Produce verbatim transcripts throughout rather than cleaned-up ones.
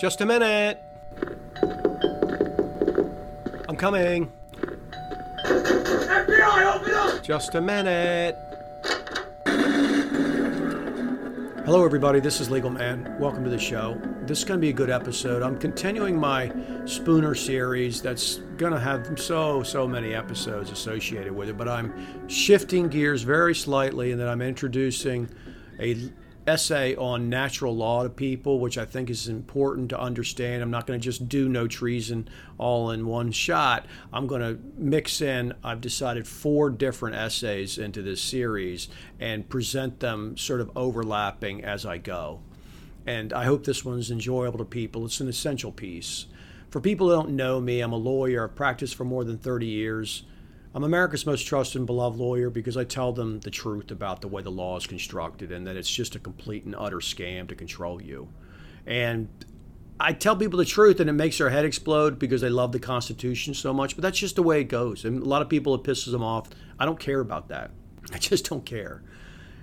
Just a minute. I'm coming. F B I, open up! Just a minute. Hello, everybody. This is Legal Man. Welcome to the show. This is going to be a good episode. I'm continuing my Spooner series that's going to have so, so many episodes associated with it, but I'm shifting gears very slightly in that I'm introducing a essay on natural law to people, which I think is important to understand. I'm not going to just do No Treason all in one shot. I'm going to mix in, I've decided, four different essays into this series and present them sort of overlapping as I go. And I hope this one's enjoyable to people. It's an essential piece. For people who don't know me, I'm a lawyer. I've practiced for more than thirty years. I'm America's most trusted and beloved lawyer because I tell them the truth about the way the law is constructed and that it's just a complete and utter scam to control you. And I tell people the truth and it makes their head explode because they love the Constitution so much, but that's just the way it goes. And a lot of people, it pisses them off. I don't care about that. I just don't care.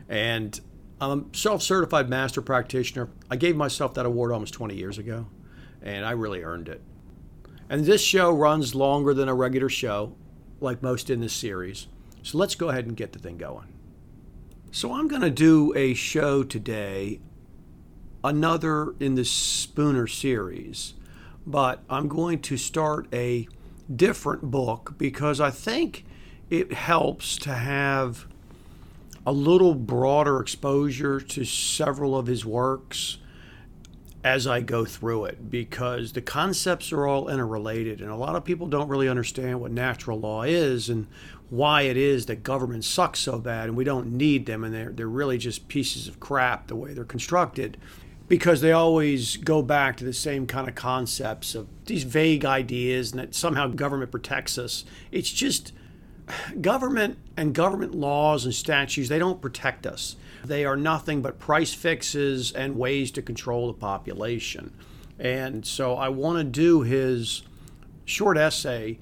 And I'm a self-certified master practitioner. I gave myself that award almost twenty years ago, and I really earned it. And this show runs longer than a regular show, like most in this series. So let's go ahead and get the thing going. So I'm going to do a show today, another in the Spooner series, but I'm going to start a different book because I think it helps to have a little broader exposure to several of his works as I go through it, because the concepts are all interrelated and a lot of people don't really understand what natural law is and why it is that government sucks so bad and we don't need them, and they're, they're really just pieces of crap the way they're constructed, because they always go back to the same kind of concepts of these vague ideas and that somehow government protects us. It's just government and government laws and statutes, they don't protect us. They are nothing but price fixes and ways to control the population. And so I want to do his short essay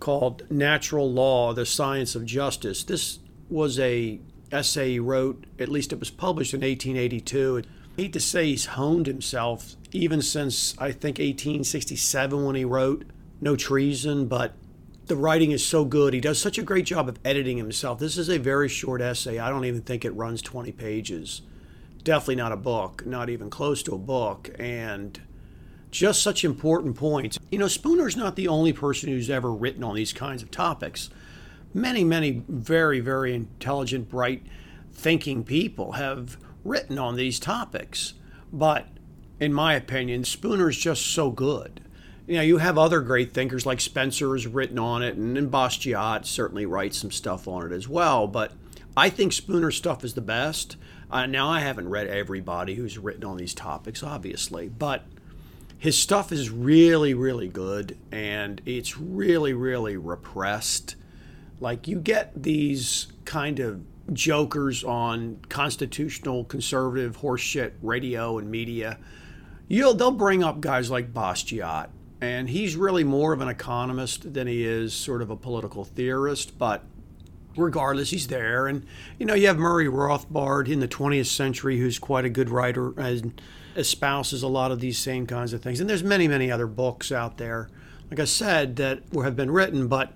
called Natural Law, the Science of Justice. This was a essay he wrote, at least it was published in eighteen eighty-two. I hate to say he's honed himself even since, I think, eighteen sixty-seven when he wrote No Treason, but the writing is so good. He does such a great job of editing himself. This is a very short essay. I don't even think it runs twenty pages. Definitely not a book, not even close to a book, and just such important points. You know, Spooner's not the only person who's ever written on these kinds of topics. Many, many very, very intelligent, bright, thinking people have written on these topics. But in my opinion, Spooner's just so good. You know, you have other great thinkers like Spencer has written on it, and, and Bastiat certainly writes some stuff on it as well. But I think Spooner's stuff is the best. Uh, now, I haven't read everybody who's written on these topics, obviously, but his stuff is really, really good, and it's really, really repressed. Like, you get these kind of jokers on constitutional conservative horseshit radio and media. You'll they'll bring up guys like Bastiat. And he's really more of an economist than he is sort of a political theorist. But regardless, he's there. And, you know, you have Murray Rothbard in the twentieth century, who's quite a good writer and espouses a lot of these same kinds of things. And there's many, many other books out there, like I said, that have been written. But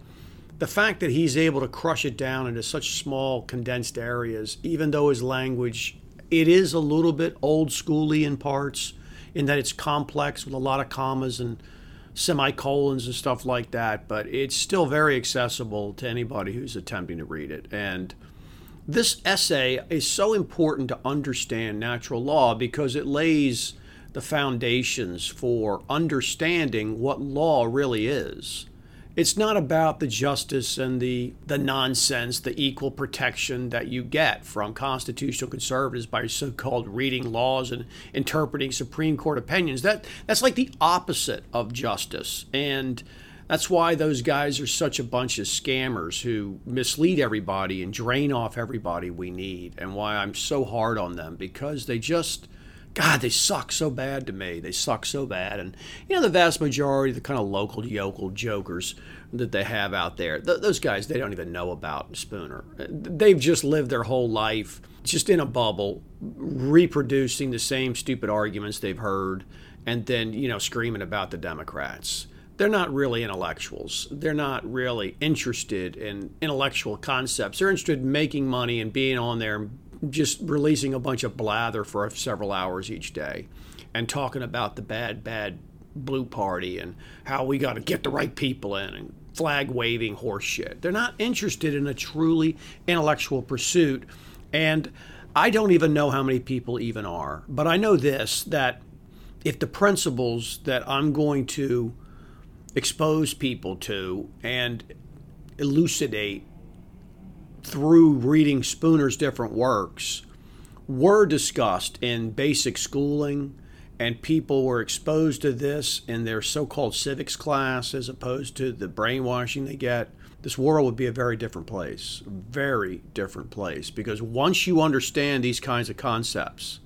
the fact that he's able to crush it down into such small, condensed areas, even though his language, it is a little bit old-schooly in parts, in that it's complex with a lot of commas and semicolons and stuff like that, but it's still very accessible to anybody who's attempting to read it. And this essay is so important to understand natural law because it lays the foundations for understanding what law really is. It's not about the justice and the, the nonsense, the equal protection that you get from constitutional conservatives by so-called reading laws and interpreting Supreme Court opinions. That that's like the opposite of justice. And that's why those guys are such a bunch of scammers who mislead everybody and drain off everybody we need, and why I'm so hard on them, because they just God, they suck so bad to me. They suck so bad. And, you know, the vast majority of the kind of local yokel jokers that they have out there, th- those guys, they don't even know about Spooner. They've just lived their whole life just in a bubble, reproducing the same stupid arguments they've heard, and then, you know, screaming about the Democrats. They're not really intellectuals. They're not really interested in intellectual concepts. They're interested in making money and being on there, just releasing a bunch of blather for several hours each day and talking about the bad, bad blue party and how we got to get the right people in and flag-waving horse shit. They're not interested in a truly intellectual pursuit, and I don't even know how many people even are. But I know this, that if the principles that I'm going to expose people to and elucidate through reading Spooner's different works were discussed in basic schooling, and people were exposed to this in their so-called civics class as opposed to the brainwashing they get, this world would be a very different place, very different place. Because once you understand these kinds of concepts,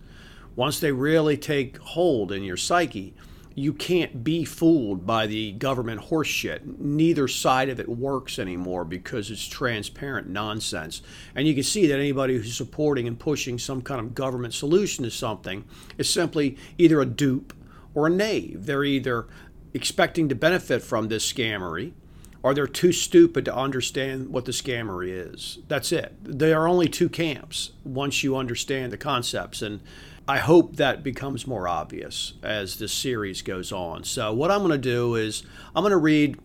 once they really take hold in your psyche, you can't be fooled by the government horse shit. Neither side of it works anymore because it's transparent nonsense. And you can see that anybody who's supporting and pushing some kind of government solution to something is simply either a dupe or a knave. They're either expecting to benefit from this scammery, or they're too stupid to understand what the scammery is. That's it. There are only two camps once you understand the concepts, and I hope that becomes more obvious as this series goes on. So what I'm going to do is I'm going to read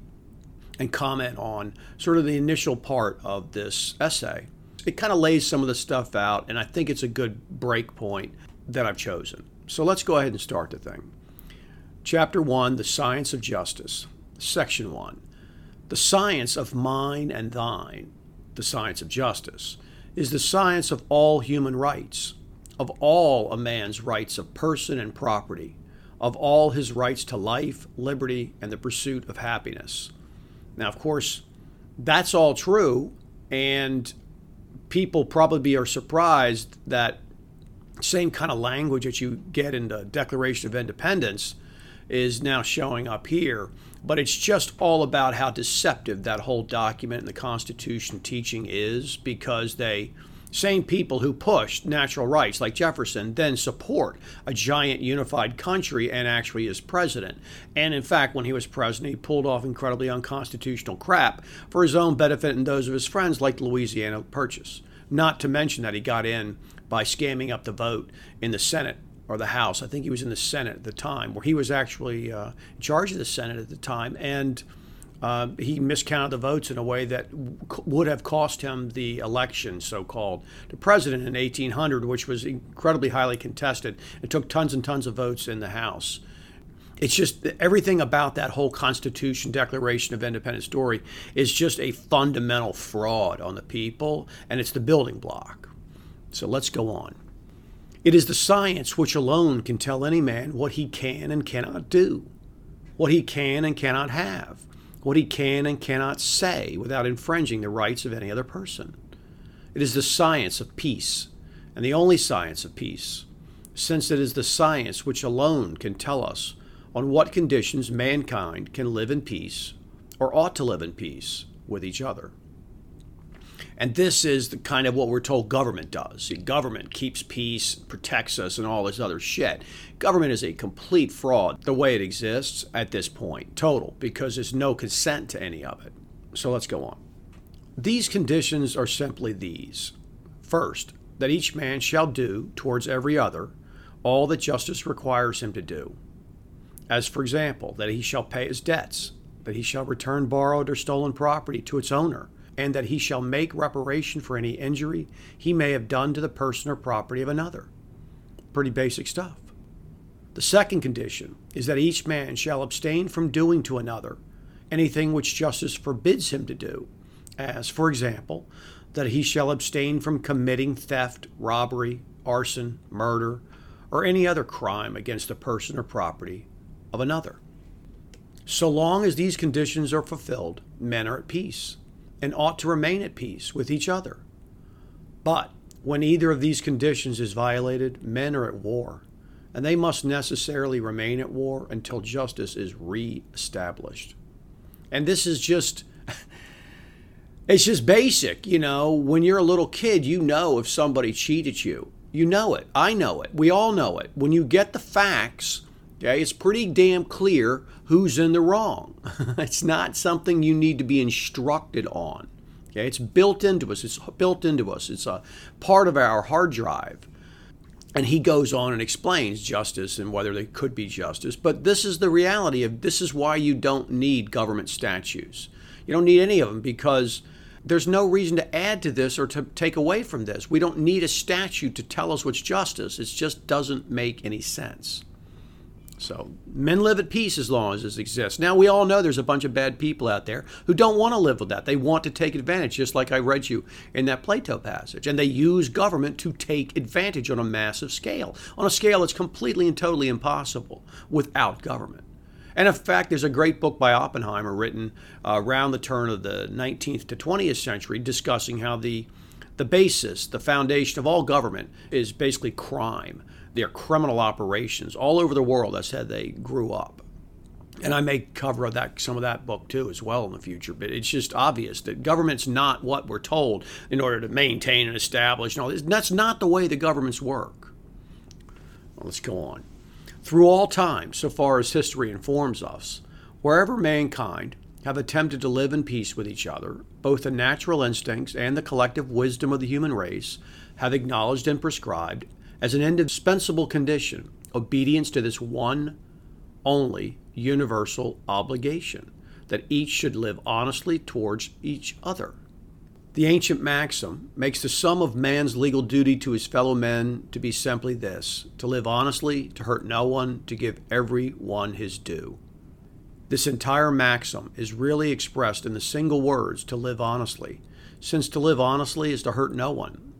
and comment on sort of the initial part of this essay. It kind of lays some of the stuff out, and I think it's a good break point that I've chosen. So let's go ahead and start the thing. Chapter one, The Science of Justice. Section one, the science of mine and thine, the science of justice, is the science of all human rights, of all a man's rights of person and property, of all his rights to life, liberty, and the pursuit of happiness. Now, of course, that's all true, and people probably are surprised that same kind of language that you get in the Declaration of Independence is now showing up here, but it's just all about how deceptive that whole document and the Constitution teaching is, because they same people who pushed natural rights like Jefferson then support a giant unified country and actually is president. And in fact, when he was president, he pulled off incredibly unconstitutional crap for his own benefit and those of his friends, like the Louisiana Purchase. Not to mention that he got in by scamming up the vote in the Senate or the House. I think he was in the Senate at the time, where he was actually uh, in charge of the Senate at the time. And Uh, he miscounted the votes in a way that c- would have cost him the election, so-called, to president in eighteen hundred, which was incredibly highly contested. It took tons and tons of votes in the House. It's just everything about that whole Constitution, Declaration of Independence story is just a fundamental fraud on the people, and it's the building block. So let's go on. It is the science which alone can tell any man what he can and cannot do, what he can and cannot have, what he can and cannot say without infringing the rights of any other person. It is the science of peace, and the only science of peace, since it is the science which alone can tell us on what conditions mankind can live in peace, or ought to live in peace, with each other. And this is the kind of what we're told government does. See, government keeps peace, protects us, and all this other shit. Government is a complete fraud the way it exists at this point, total, because there's no consent to any of it. So let's go on. These conditions are simply these. First, that each man shall do towards every other all that justice requires him to do. As, for example, that he shall pay his debts, that he shall return borrowed or stolen property to its owner, and that he shall make reparation for any injury he may have done to the person or property of another. Pretty basic stuff. The second condition is that each man shall abstain from doing to another anything which justice forbids him to do, as, for example, that he shall abstain from committing theft, robbery, arson, murder, or any other crime against the person or property of another. So long as these conditions are fulfilled, men are at peace, and ought to remain at peace with each other. But when either of these conditions is violated, men are at war, and they must necessarily remain at war until justice is re-established. And this is just, it's just basic, you know. When you're a little kid, you know if somebody cheated you. You know it. I know it. We all know it. When you get the facts, okay, it's pretty damn clear who's in the wrong. It's not something you need to be instructed on. Okay, it's built into us. It's built into us. It's a part of our hard drive. And he goes on and explains justice and whether there could be justice. But this is the reality of this is why you don't need government statutes. You don't need any of them because there's no reason to add to this or to take away from this. We don't need a statute to tell us what's justice. It just doesn't make any sense. So men live at peace as long as this exists. Now, we all know there's a bunch of bad people out there who don't want to live with that. They want to take advantage, just like I read you in that Plato passage. And they use government to take advantage on a massive scale, on a scale that's completely and totally impossible without government. And in fact, there's a great book by Oppenheimer written uh, around the turn of the nineteenth to twentieth century discussing how the, the basis, the foundation of all government is basically crime. Their criminal operations all over the world. That's how they grew up. And I may cover that some of that book, too, as well in the future. But it's just obvious that government's not what we're told in order to maintain and establish. And all this. That's not the way the governments work. Well, let's go on. Through all time, so far as history informs us, wherever mankind have attempted to live in peace with each other, both the natural instincts and the collective wisdom of the human race have acknowledged and prescribed as an indispensable condition, obedience to this one, only, universal obligation, that each should live honestly towards each other. The ancient maxim makes the sum of man's legal duty to his fellow men to be simply this, to live honestly, to hurt no one, to give every one his due. This entire maxim is really expressed in the single words, to live honestly, since to live honestly is to hurt no one,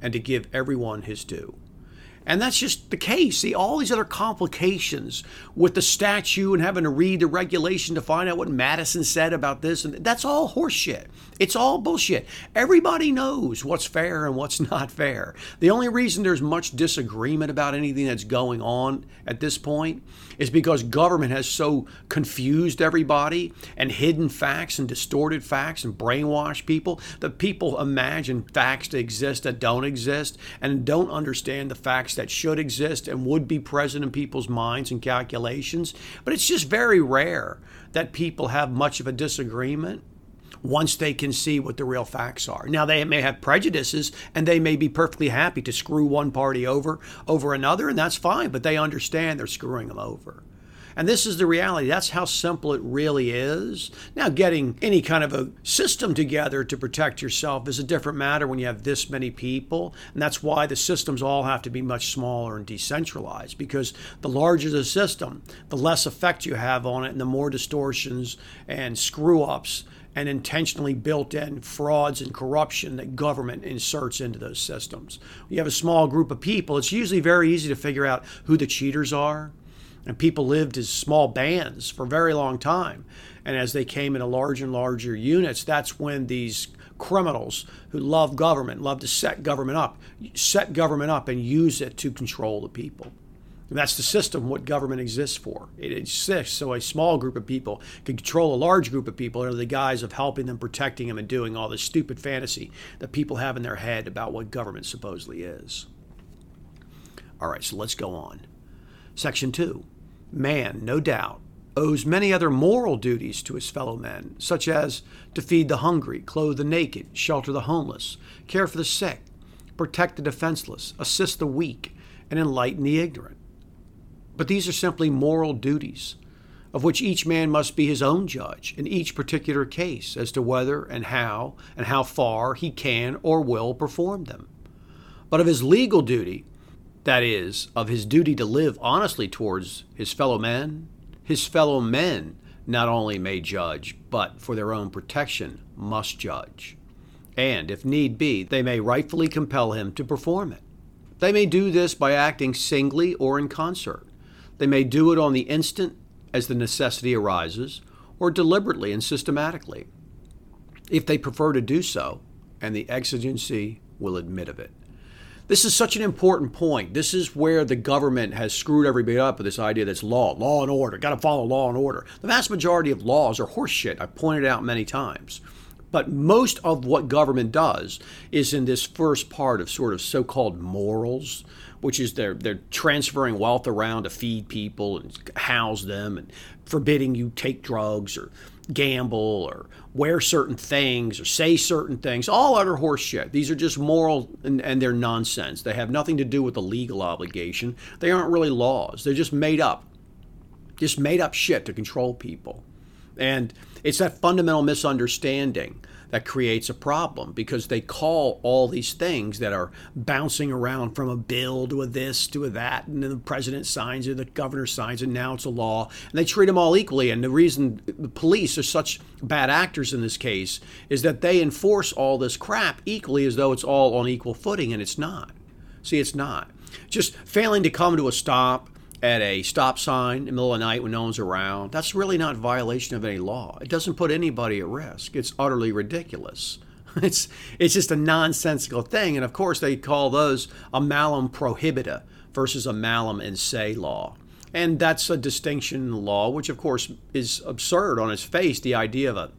and to give everyone his due. And that's just the case. See, all these other complications with the statute and having to read the regulation to find out what Madison said about this, and that's all horseshit. It's all bullshit. Everybody knows what's fair and what's not fair. The only reason there's much disagreement about anything that's going on at this point is because government has so confused everybody and hidden facts and distorted facts and brainwashed people that people imagine facts that exist that don't exist and don't understand the facts that should exist and would be present in people's minds and calculations. But it's just very rare that people have much of a disagreement once they can see what the real facts are. Now, they may have prejudices, and they may be perfectly happy to screw one party over over another, and that's fine, but they understand they're screwing them over. And this is the reality. That's how simple it really is. Now, getting any kind of a system together to protect yourself is a different matter when you have this many people. And that's why the systems all have to be much smaller and decentralized, because the larger the system, the less effect you have on it and the more distortions and screw-ups and intentionally built-in frauds and corruption that government inserts into those systems. You have a small group of people. It's usually very easy to figure out who the cheaters are. And people lived as small bands for a very long time. And as they came into larger and larger units, that's when these criminals who love government, love to set government up, set government up and use it to control the people. And that's the system what government exists for. It exists so a small group of people can control a large group of people under the guise of helping them, protecting them, and doing all this stupid fantasy that people have in their head about what government supposedly is. All right, so let's go on. Section two. Man, no doubt, owes many other moral duties to his fellow men, such as to feed the hungry, clothe the naked, shelter the homeless, care for the sick, protect the defenseless, assist the weak, and enlighten the ignorant. But these are simply moral duties, of which each man must be his own judge in each particular case as to whether and how and how far he can or will perform them. But of his legal duty, that is, of his duty to live honestly towards his fellow men, his fellow men not only may judge, but for their own protection must judge. And, if need be, they may rightfully compel him to perform it. They may do this by acting singly or in concert. They may do it on the instant as the necessity arises, or deliberately and systematically, if they prefer to do so, and the exigency will admit of it. This is such an important point. This is where the government has screwed everybody up with this idea that's law, law and order, got to follow law and order. The vast majority of laws are horseshit. I've pointed out many times. But most of what government does is in this first part of sort of so-called morals, which is they're, they're transferring wealth around to feed people and house them and forbidding you take drugs or gamble or wear certain things or say certain things, all utter horse shit. These are just moral and, and they're nonsense. They have nothing to do with the legal obligation. They aren't really laws. They're just made up, just made up shit to control people. And it's that fundamental misunderstanding that creates a problem, because they call all these things that are bouncing around from a bill to a this to a that, and then the president signs it, the governor signs it, and now it's a law, and they treat them all equally. And the reason the police are such bad actors in this case is that they enforce all this crap equally as though it's all on equal footing, and it's not. See, it's not. Just failing to come to a stop at a stop sign in the middle of the night when no one's around, that's really not a violation of any law. It doesn't put anybody at risk. It's utterly ridiculous. It's it's just a nonsensical thing. And of course, they call those a malum prohibita versus a malum in se law. And that's a distinction in the law, which of course is absurd on its face. The idea of a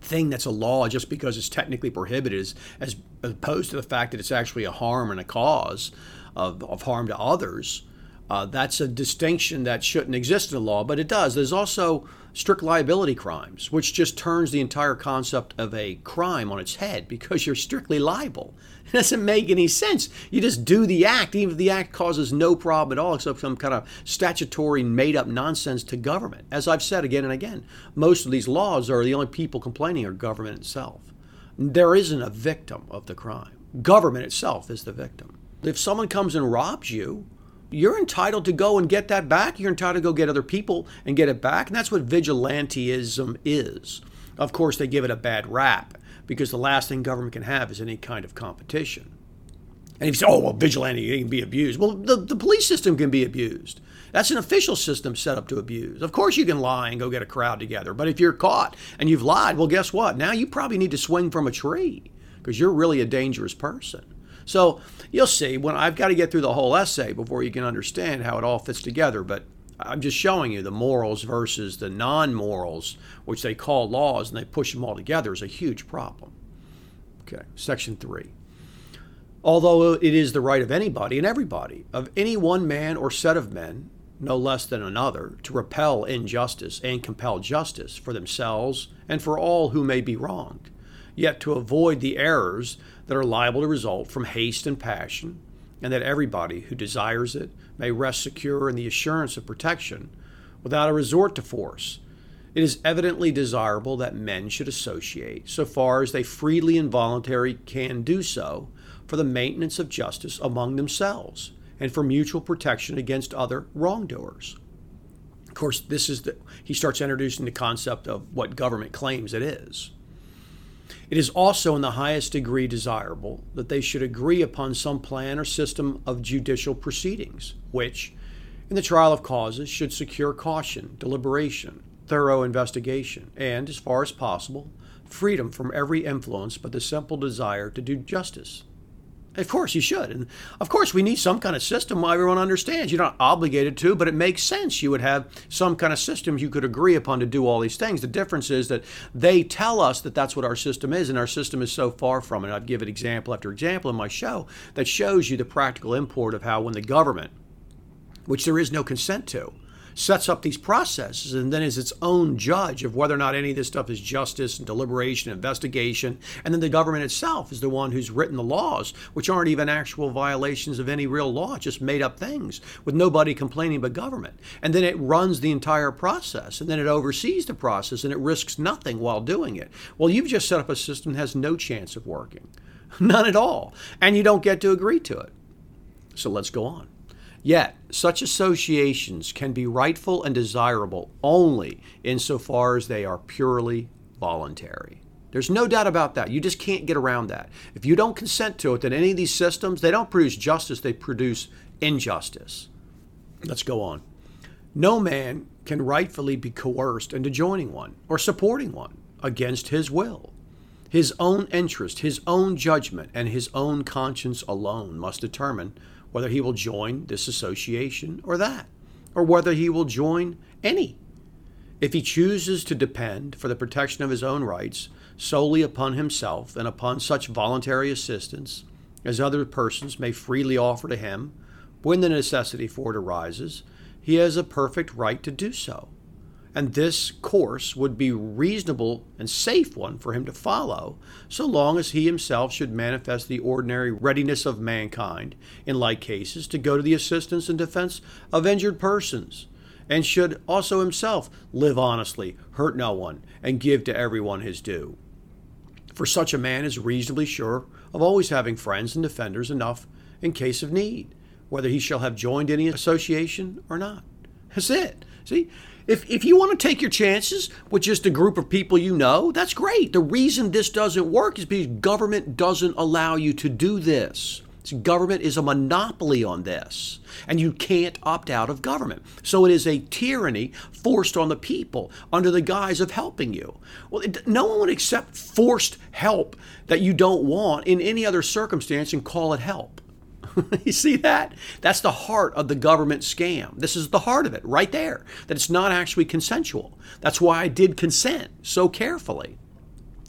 thing that's a law just because it's technically prohibited is, as opposed to the fact that it's actually a harm and a cause of, of harm to others. Uh, that's a distinction that shouldn't exist in the law, but it does. There's also strict liability crimes, which just turns the entire concept of a crime on its head, because you're strictly liable. It doesn't make any sense. You just do the act, even if the act causes no problem at all, except some kind of statutory made-up nonsense to government. As I've said again and again, most of these laws are the only people complaining are government itself. There isn't a victim of the crime. Government itself is the victim. If someone comes and robs you, you're entitled to go and get that back. You're entitled to go get other people and get it back. And that's what vigilantism is. Of course, they give it a bad rap because the last thing government can have is any kind of competition. And if you say, oh, well, vigilante can be abused. Well, the, the police system can be abused. That's an official system set up to abuse. Of course, you can lie and go get a crowd together. But if you're caught and you've lied, well, guess what? Now you probably need to swing from a tree because you're really a dangerous person. So you'll see, when I've got to get through the whole essay before you can understand how it all fits together, but I'm just showing you the morals versus the non-morals, which they call laws, and they push them all together, is a huge problem. Okay, section three. Although it is the right of anybody and everybody, of any one man or set of men, no less than another, to repel injustice and compel justice for themselves and for all who may be wronged, yet to avoid the errors that are liable to result from haste and passion, and that everybody who desires it may rest secure in the assurance of protection without a resort to force. It is evidently desirable that men should associate, so far as they freely and voluntarily can do so, for the maintenance of justice among themselves and for mutual protection against other wrongdoers. Of course, this is the, he starts introducing the concept of what government claims it is. It is also in the highest degree desirable that they should agree upon some plan or system of judicial proceedings, which, in the trial of causes, should secure caution, deliberation, thorough investigation, and, as far as possible, freedom from every influence but the simple desire to do justice. Of course you should. And of course we need some kind of system everyone understands. You're not obligated to, but it makes sense. You would have some kind of system you could agree upon to do all these things. The difference is that they tell us that that's what our system is, and our system is so far from it. I've given example after example in my show that shows you the practical import of how when the government, which there is no consent to, sets up these processes and then is its own judge of whether or not any of this stuff is justice and deliberation, investigation. And then the government itself is the one who's written the laws, which aren't even actual violations of any real law, just made up things with nobody complaining but government. And then it runs the entire process, and then it oversees the process, and it risks nothing while doing it. Well, you've just set up a system that has no chance of working. None at all. And you don't get to agree to it. So let's go on. Yet, such associations can be rightful and desirable only insofar as they are purely voluntary. There's no doubt about that. You just can't get around that. If you don't consent to it, then any of these systems, they don't produce justice, they produce injustice. Let's go on. No man can rightfully be coerced into joining one or supporting one against his will. His own interest, his own judgment, and his own conscience alone must determine whether he will join this association or that, or whether he will join any. If he chooses to depend for the protection of his own rights solely upon himself and upon such voluntary assistance as other persons may freely offer to him when the necessity for it arises, he has a perfect right to do so. And this course would be a reasonable and safe one for him to follow, so long as he himself should manifest the ordinary readiness of mankind, in like cases, to go to the assistance and defense of injured persons, and should also himself live honestly, hurt no one, and give to everyone his due. For such a man is reasonably sure of always having friends and defenders enough in case of need, whether he shall have joined any association or not. That's it. See? If if you want to take your chances with just a group of people you know, that's great. The reason this doesn't work is because government doesn't allow you to do this. So government is a monopoly on this, and you can't opt out of government. So it is a tyranny forced on the people under the guise of helping you. Well, it, no one would accept forced help that you don't want in any other circumstance and call it help. You see that? That's the heart of the government scam. This is the heart of it right there, that it's not actually consensual. That's why I did consent so carefully.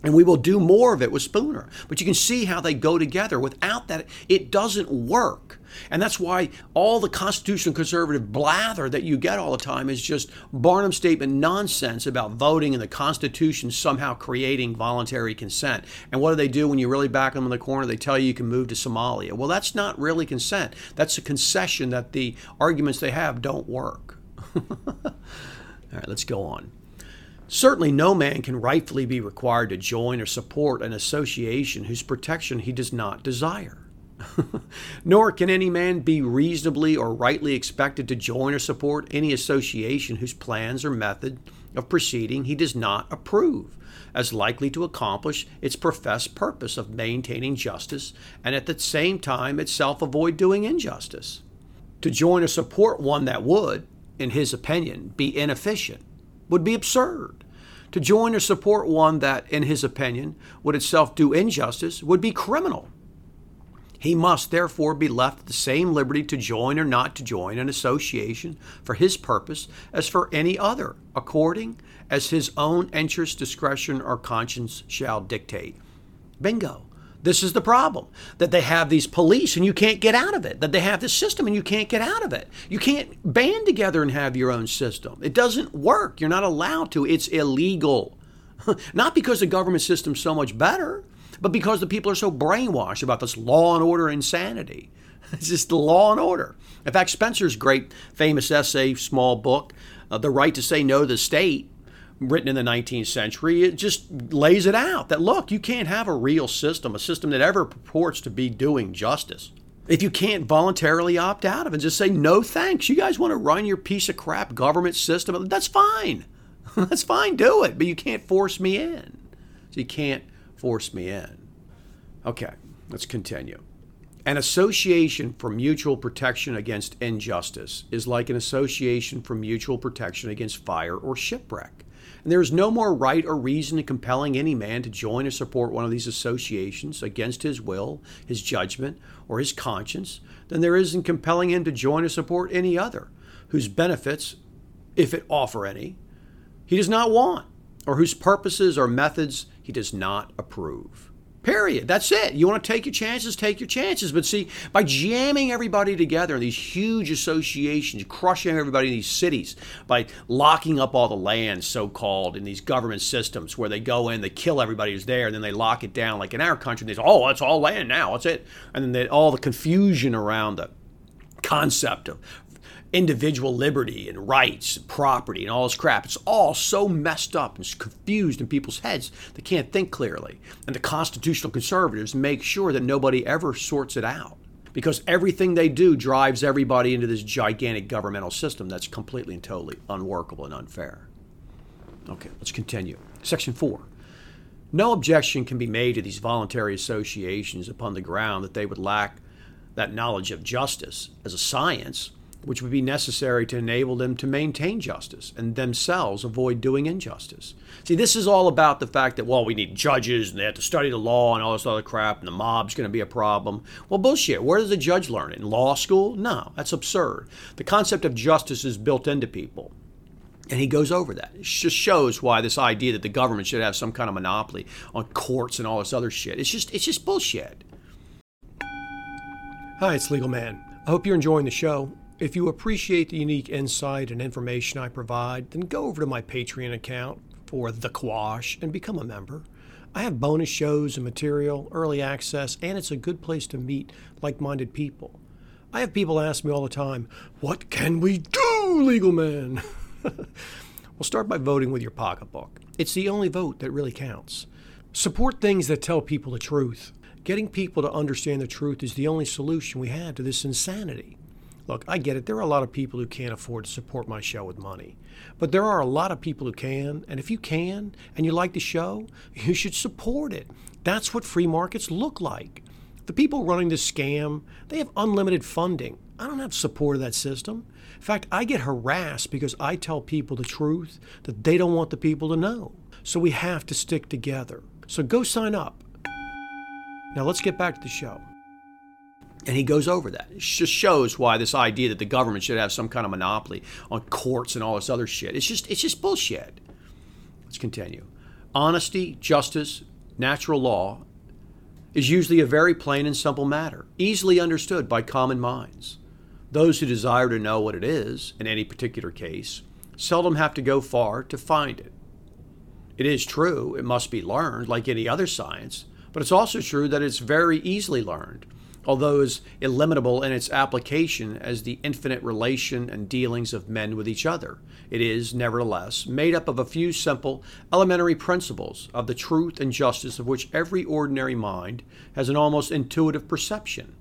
And we will do more of it with Spooner. But you can see how they go together. Without that, it doesn't work. And that's why all the constitutional conservative blather that you get all the time is just Barnum statement nonsense about voting and the Constitution somehow creating voluntary consent. And what do they do when you really back them in the corner? They tell you you can move to Somalia. Well, that's not really consent. That's a concession that the arguments they have don't work. All right, let's go on. Certainly no man can rightfully be required to join or support an association whose protection he does not desire. Nor can any man be reasonably or rightly expected to join or support any association whose plans or method of proceeding he does not approve, as likely to accomplish its professed purpose of maintaining justice and at the same time itself avoid doing injustice. To join or support one that would, in his opinion, be inefficient would be absurd. To join or support one that, in his opinion, would itself do injustice would be criminal. He must therefore be left the same liberty to join or not to join an association for his purpose as for any other, according as his own interest, discretion, or conscience shall dictate. Bingo. This is the problem, that they have these police and you can't get out of it, that they have this system and you can't get out of it. You can't band together and have your own system. It doesn't work. You're not allowed to. It's illegal. Not because the government system's so much better, but because the people are so brainwashed about this law and order insanity. It's just the law and order. In fact, Spencer's great famous essay, small book, uh, The Right to Say No to the State, written in the nineteenth century, it just lays it out that, look, you can't have a real system, a system that ever purports to be doing justice, if you can't voluntarily opt out of it and just say, no thanks, you guys want to run your piece of crap government system, that's fine. That's fine, do it, but you can't force me in. So you can't force me in. Okay, let's continue. An association for mutual protection against injustice is like an association for mutual protection against fire or shipwreck. And there is no more right or reason in compelling any man to join or support one of these associations against his will, his judgment, or his conscience than there is in compelling him to join or support any other, whose benefits, if it offer any, he does not want, or whose purposes or methods he does not approve. Period. That's it. You want to take your chances, take your chances. But see, by jamming everybody together in these huge associations, crushing everybody in these cities, by locking up all the land, so-called, in these government systems where they go in, they kill everybody who's there, and then they lock it down. Like in our country, they say, oh, it's all land now, that's it. And then they, all the confusion around the concept of individual liberty and rights and property and all this crap. It's all so messed up and confused in people's heads they can't think clearly. And the constitutional conservatives make sure that nobody ever sorts it out because everything they do drives everybody into this gigantic governmental system that's completely and totally unworkable and unfair. Okay, let's continue. Section four. No objection can be made to these voluntary associations upon the ground that they would lack that knowledge of justice as a science which would be necessary to enable them to maintain justice and themselves avoid doing injustice. See, this is all about the fact that, well, we need judges and they have to study the law and all this other crap and the mob's going to be a problem. Well, bullshit. Where does a judge learn it? In law school? No, that's absurd. The concept of justice is built into people. And he goes over that. It just shows why this idea that the government should have some kind of monopoly on courts and all this other shit. It's just, it's just bullshit. Hi, it's Legal Man. I hope you're enjoying the show. If you appreciate the unique insight and information I provide, then go over to my Patreon account for The Quash and become a member. I have bonus shows and material, early access, and it's a good place to meet like-minded people. I have people ask me all the time, what can we do, Legal Man? Well, start by voting with your pocketbook. It's the only vote that really counts. Support things that tell people the truth. Getting people to understand the truth is the only solution we have to this insanity. Look, I get it. There are a lot of people who can't afford to support my show with money. But there are a lot of people who can, and if you can and you like the show, you should support it. That's what free markets look like. The people running this scam, they have unlimited funding. I don't have support of that system. In fact, I get harassed because I tell people the truth that they don't want the people to know. So we have to stick together. So go sign up. Now let's get back to the show. And he goes over that. It just shows why this idea that the government should have some kind of monopoly on courts and all this other shit. It's just, it's just bullshit. Let's continue. Honesty, justice, natural law is usually a very plain and simple matter, easily understood by common minds. Those who desire to know what it is, in any particular case, seldom have to go far to find it. It is true, it must be learned, like any other science, but it's also true that it's very easily learned, although it's illimitable in its application as the infinite relation and dealings of men with each other. It is, nevertheless, made up of a few simple, elementary principles of the truth and justice of which every ordinary mind has an almost intuitive perception.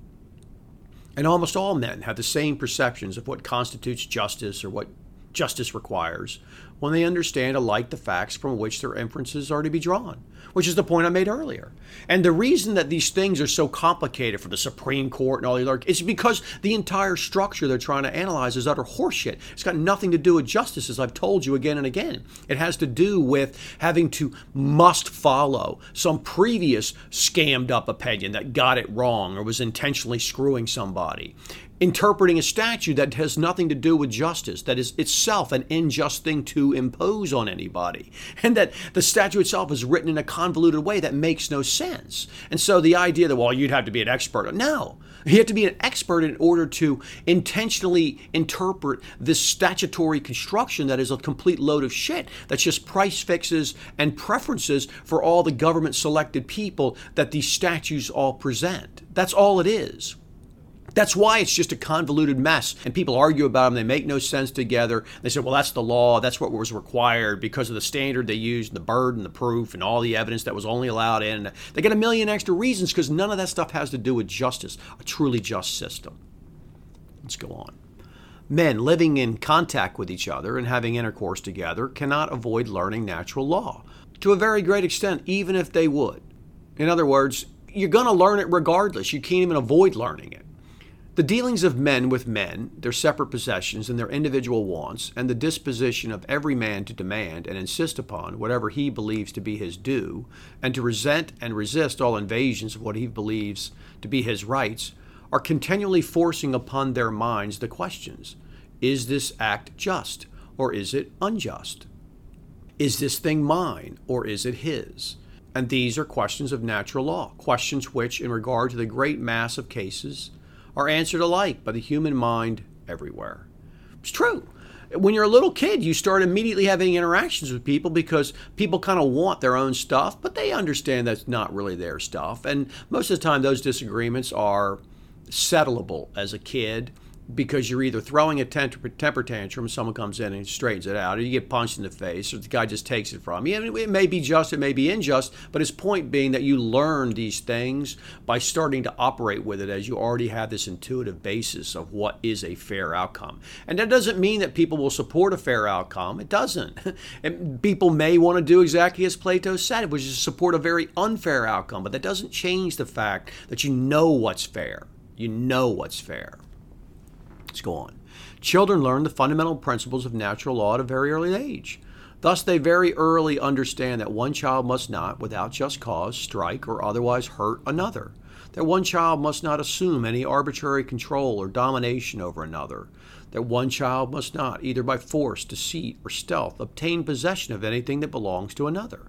And almost all men have the same perceptions of what constitutes justice or what justice requires when they understand alike the facts from which their inferences are to be drawn, which is the point I made earlier. And the reason that these things are so complicated for the Supreme Court and all the other, it's because the entire structure they're trying to analyze is utter horseshit. It's got nothing to do with justice, as I've told you again and again. It has to do with having to must follow some previous scammed up opinion that got it wrong or was intentionally screwing somebody. Interpreting a statute that has nothing to do with justice, that is itself an unjust thing to impose on anybody, and that the statute itself is written in a convoluted way that makes no sense. And so the idea that, well, you'd have to be an expert. No, you have to be an expert in order to intentionally interpret this statutory construction that is a complete load of shit, that's just price fixes and preferences for all the government-selected people that these statutes all present. That's all it is. That's why it's just a convoluted mess, and people argue about them. They make no sense together. They say, well, that's the law. That's what was required because of the standard they used, the burden, the proof, and all the evidence that was only allowed in. They get a million extra reasons because none of that stuff has to do with justice, a truly just system. Let's go on. Men living in contact with each other and having intercourse together cannot avoid learning natural law to a very great extent, even if they would. In other words, you're going to learn it regardless. You can't even avoid learning it. The dealings of men with men, their separate possessions and their individual wants, and the disposition of every man to demand and insist upon whatever he believes to be his due, and to resent and resist all invasions of what he believes to be his rights, are continually forcing upon their minds the questions, is this act just, or is it unjust? Is this thing mine, or is it his? And these are questions of natural law, questions which, in regard to the great mass of cases, are answered alike by the human mind everywhere. It's true. When you're a little kid, you start immediately having interactions with people because people kind of want their own stuff, but they understand that's not really their stuff. And most of the time, those disagreements are settleable as a kid because you're either throwing a temper tantrum, someone comes in and straightens it out, or you get punched in the face, or the guy just takes it from you. It may be just, it may be unjust, but his point being that you learn these things by starting to operate with it as you already have this intuitive basis of what is a fair outcome. And that doesn't mean that people will support a fair outcome. It doesn't. And people may want to do exactly as Plato said, which is support a very unfair outcome, but that doesn't change the fact that you know what's fair. You know what's fair. Let's go on. Children learn the fundamental principles of natural law at a very early age. Thus, they very early understand that one child must not, without just cause, strike or otherwise hurt another, that one child must not assume any arbitrary control or domination over another, that one child must not, either by force, deceit, or stealth, obtain possession of anything that belongs to another,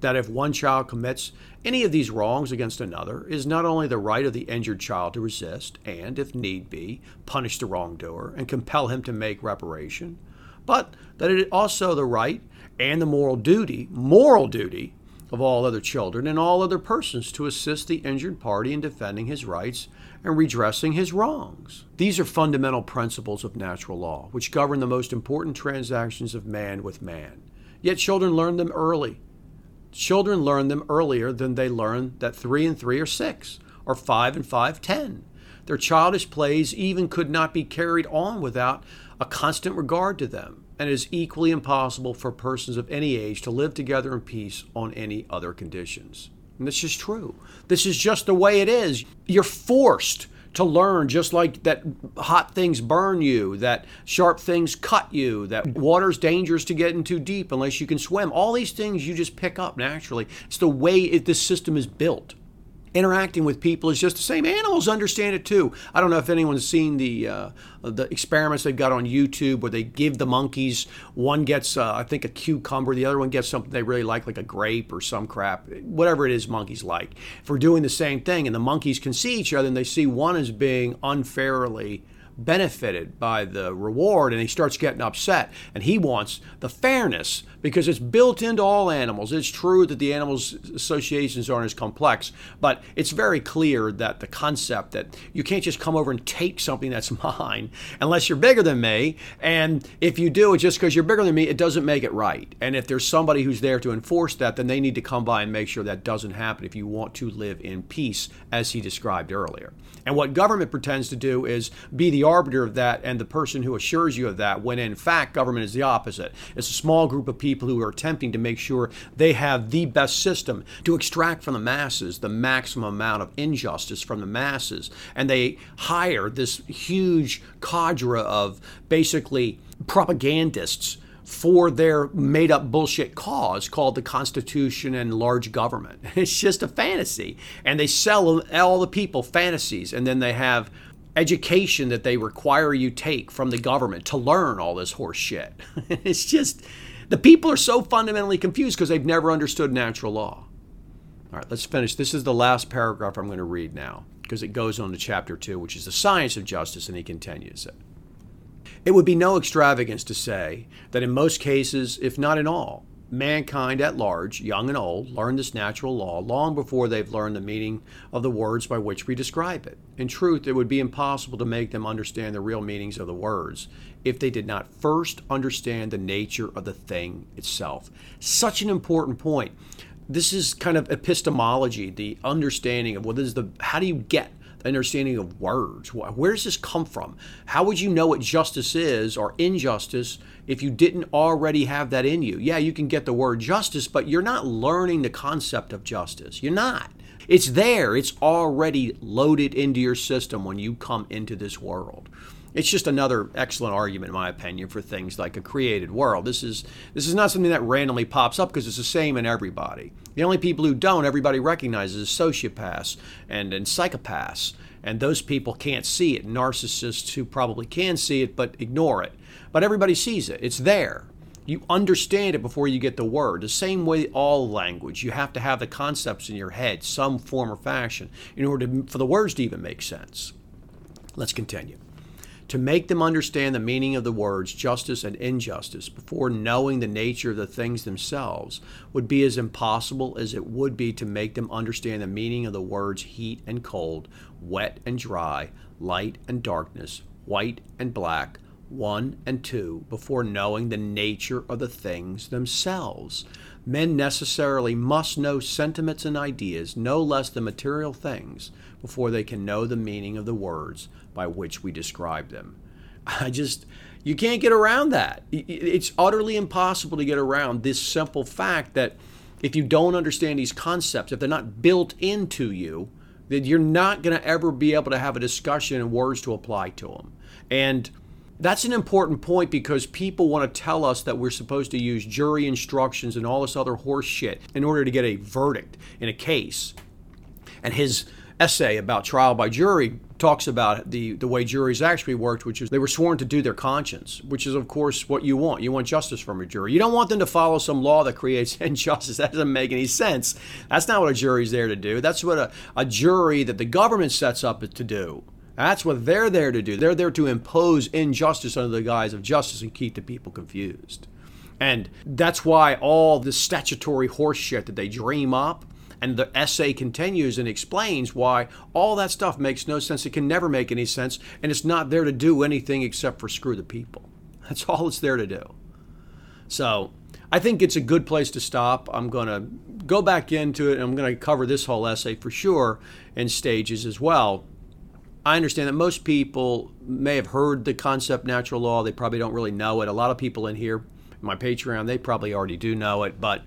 that if one child commits any of these wrongs against another, it is not only the right of the injured child to resist and, if need be, punish the wrongdoer and compel him to make reparation, but that it is also the right and the moral duty, moral duty, of all other children and all other persons to assist the injured party in defending his rights and redressing his wrongs. These are fundamental principles of natural law, which govern the most important transactions of man with man. Yet children learn them early. Children learn them earlier than they learn that three and three are six, or five and five, ten. Their childish plays even could not be carried on without a constant regard to them, and it is equally impossible for persons of any age to live together in peace on any other conditions. And this is true. This is just the way it is. You're forced to learn, just like that hot things burn you, that sharp things cut you, that water's dangerous to get in too deep unless you can swim. All these things you just pick up naturally. It's the way it, this system is built. Interacting with people is just the same. Animals understand it too. I don't know if anyone's seen the uh, the experiments they've got on YouTube where they give the monkeys, one gets, uh, I think, a cucumber, the other one gets something they really like, like a grape or some crap, whatever it is monkeys like. If we're doing the same thing and the monkeys can see each other and they see one as being unfairly benefited by the reward and he starts getting upset and he wants the fairness because it's built into all animals. It's true that the animals' associations aren't as complex, but it's very clear that the concept that you can't just come over and take something that's mine unless you're bigger than me, and if you do it just because you're bigger than me, it doesn't make it right. And if there's somebody who's there to enforce that, then they need to come by and make sure that doesn't happen if you want to live in peace, as he described earlier. And what government pretends to do is be the arbiter of that and the person who assures you of that, when in fact government is the opposite. It's a small group of people who are attempting to make sure they have the best system to extract from the masses the maximum amount of injustice from the masses, and they hire this huge cadre of basically propagandists for their made-up bullshit cause called the Constitution and large government. It's just a fantasy, and they sell all the people fantasies, and then they have education that they require you take from the government to learn all this horse shit. It's just, the people are so fundamentally confused because they've never understood natural law. All right, let's finish. This is the last paragraph I'm going to read now because it goes on to chapter two, which is the science of justice, and he continues it. It would be no extravagance to say that in most cases, if not in all, mankind at large, young and old, learn this natural law long before they've learned the meaning of the words by which we describe it. In truth, it would be impossible to make them understand the real meanings of the words if they did not first understand the nature of the thing itself. Such an important point. This is kind of epistemology, the understanding of what is the, how do you get the understanding of words? Where does this come from? How would you know what justice is or injustice if you didn't already have that in you? Yeah, you can get the word justice, but you're not learning the concept of justice. You're not. It's there. It's already loaded into your system when you come into this world. It's just another excellent argument, in my opinion, for things like a created world. This is this is not something that randomly pops up because it's the same in everybody. The only people who don't, everybody recognizes, is sociopaths and, and psychopaths. And those people can't see it. Narcissists who probably can see it but ignore it. But everybody sees it. It's there. You understand it before you get the word. The same way all language. You have to have the concepts in your head, some form or fashion, in order to, for the words to even make sense. Let's continue. To make them understand the meaning of the words justice and injustice before knowing the nature of the things themselves would be as impossible as it would be to make them understand the meaning of the words heat and cold, wet and dry, light and darkness, white and black, one and two, before knowing the nature of the things themselves. Men necessarily must know sentiments and ideas, no less than material things, before they can know the meaning of the words by which we describe them. I just, you can't get around that. It's utterly impossible to get around this simple fact that if you don't understand these concepts, if they're not built into you, then you're not going to ever be able to have a discussion and words to apply to them. And That's an important point because people want to tell us that we're supposed to use jury instructions and all this other horse shit in order to get a verdict in a case. And his essay about trial by jury talks about the, the way juries actually worked, which is they were sworn to do their conscience, which is, of course, what you want. You want justice from a jury. You don't want them to follow some law that creates injustice. That doesn't make any sense. That's not what a jury's there to do. That's what a, a jury that the government sets up to do. That's what they're there to do. They're there to impose injustice under the guise of justice and keep the people confused. And that's why all the statutory horse shit that they dream up, and the essay continues and explains why all that stuff makes no sense. It can never make any sense, and it's not there to do anything except for screw the people. That's all it's there to do. So I think it's a good place to stop. I'm going to go back into it, and I'm going to cover this whole essay for sure in stages as well. I understand that most people may have heard the concept natural law. They probably don't really know it. A lot of people in here, my Patreon, they probably already do know it. But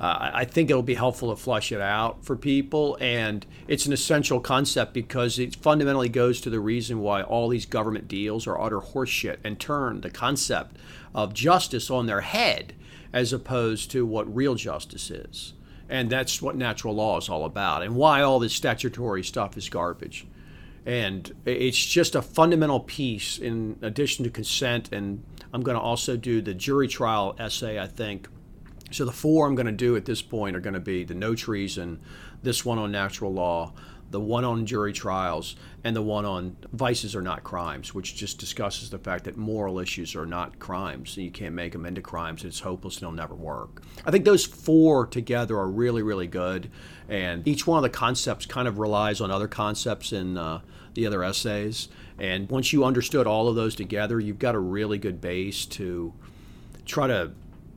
uh, I think it'll be helpful to flush it out for people. And it's an essential concept because it fundamentally goes to the reason why all these government deals are utter horseshit and turn the concept of justice on their head as opposed to what real justice is. And that's what natural law is all about and why all this statutory stuff is garbage. And it's just a fundamental piece in addition to consent. And I'm going to also do the jury trial essay, I think. So the four I'm going to do at this point are going to be the No Treason, this one on natural law, the one on jury trials, and the one on Vices Are Not Crimes, which just discusses the fact that moral issues are not crimes. You can't make them into crimes. It's hopeless and it'll never work. I think those four together are really, really good. And each one of the concepts kind of relies on other concepts in uh, the other essays. And once you understood all of those together, you've got a really good base to try to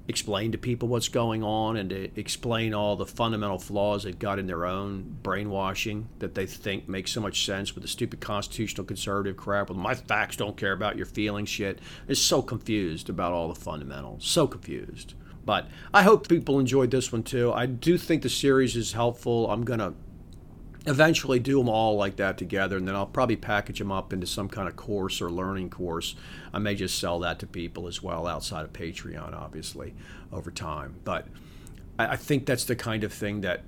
explain to people what's going on and to explain all the fundamental flaws they've got in their own brainwashing that they think makes so much sense with the stupid constitutional conservative crap with my facts don't care about your feelings shit. They're so confused about all the fundamentals. So confused. But I hope people enjoyed this one too. I do think the series is helpful. I'm going to eventually do them all like that together, and then I'll probably package them up into some kind of course or learning course. I may just sell that to people as well outside of Patreon, obviously, over time. But I think that's the kind of thing that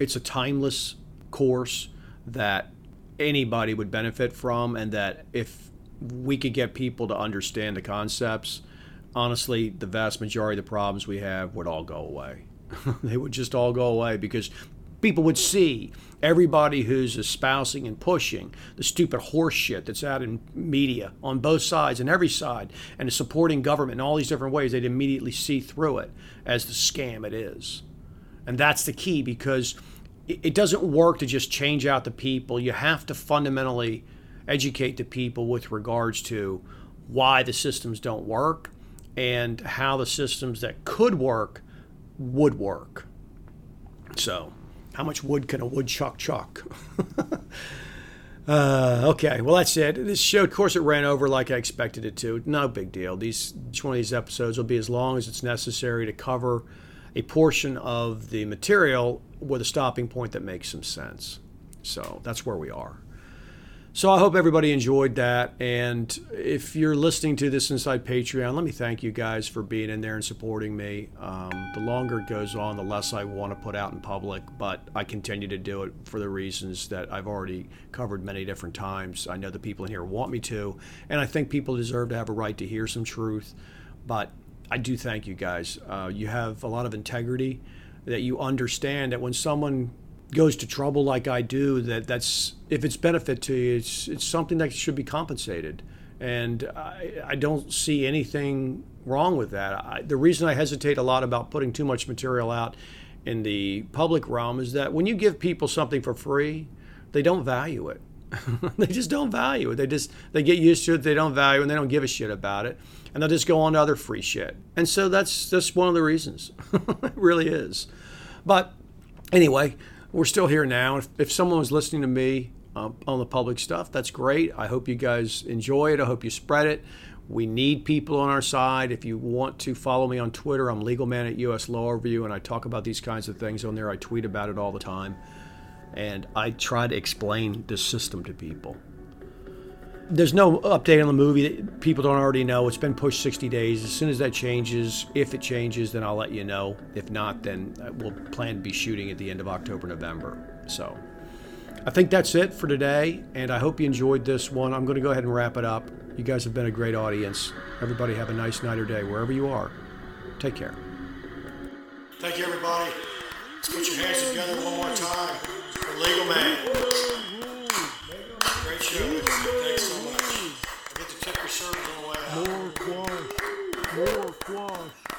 it's a timeless course that anybody would benefit from, and that if we could get people to understand the concepts, honestly, the vast majority of the problems we have would all go away. They would just all go away because people would see everybody who's espousing and pushing the stupid horse shit that's out in media on both sides and every side and is supporting government in all these different ways. They'd immediately see through it as the scam it is. And that's the key, because it doesn't work to just change out the people. You have to fundamentally educate the people with regards to why the systems don't work and how the systems that could work would work. So how much wood can a woodchuck chuck? uh, okay, well, that's it. This show, of course, it ran over like I expected it to. No big deal. These, each one of these episodes will be as long as it's necessary to cover a portion of the material with a stopping point that makes some sense. So that's where we are. So I hope everybody enjoyed that. And if you're listening to this inside Patreon, let me thank you guys for being in there and supporting me. Um, the longer it goes on, the less I want to put out in public, but I continue to do it for the reasons that I've already covered many different times. I know the people in here want me to, and I think people deserve to have a right to hear some truth. But I do thank you guys. Uh, you have a lot of integrity, that you understand that when someone goes to trouble like I do, that that's, if it's benefit to you, it's it's something that should be compensated. And I, I don't see anything wrong with that. I, the reason I hesitate a lot about putting too much material out in the public realm is that when you give people something for free, they don't value it. They just don't value it. They just, they get used to it, they don't value it, and they don't give a shit about it. And they'll just go on to other free shit. And so that's, that's one of the reasons. It really is. But anyway, we're still here now. If, if someone was listening to me uh, on the public stuff, that's great. I hope you guys enjoy it. I hope you spread it. We need people on our side. If you want to follow me on Twitter, I'm Legalman at U S Law Review, and I talk about these kinds of things on there. I tweet about it all the time. And I try to explain this system to people. there's no update on the movie that people don't already know. It's been pushed sixty days. As soon as that changes, if it changes, then I'll let you know. If not, then we'll plan to be shooting at the end of October, November. So I think that's it for today, and I hope you enjoyed this one. I'm going to go ahead and wrap it up. You guys have been a great audience. Everybody have a nice night or day, wherever you are. Take care. Thank you, everybody. Let's put your hands together one more time for Legal Man. Great show. Thanks so much. I get to tip your service on the way out. More quash. More quash.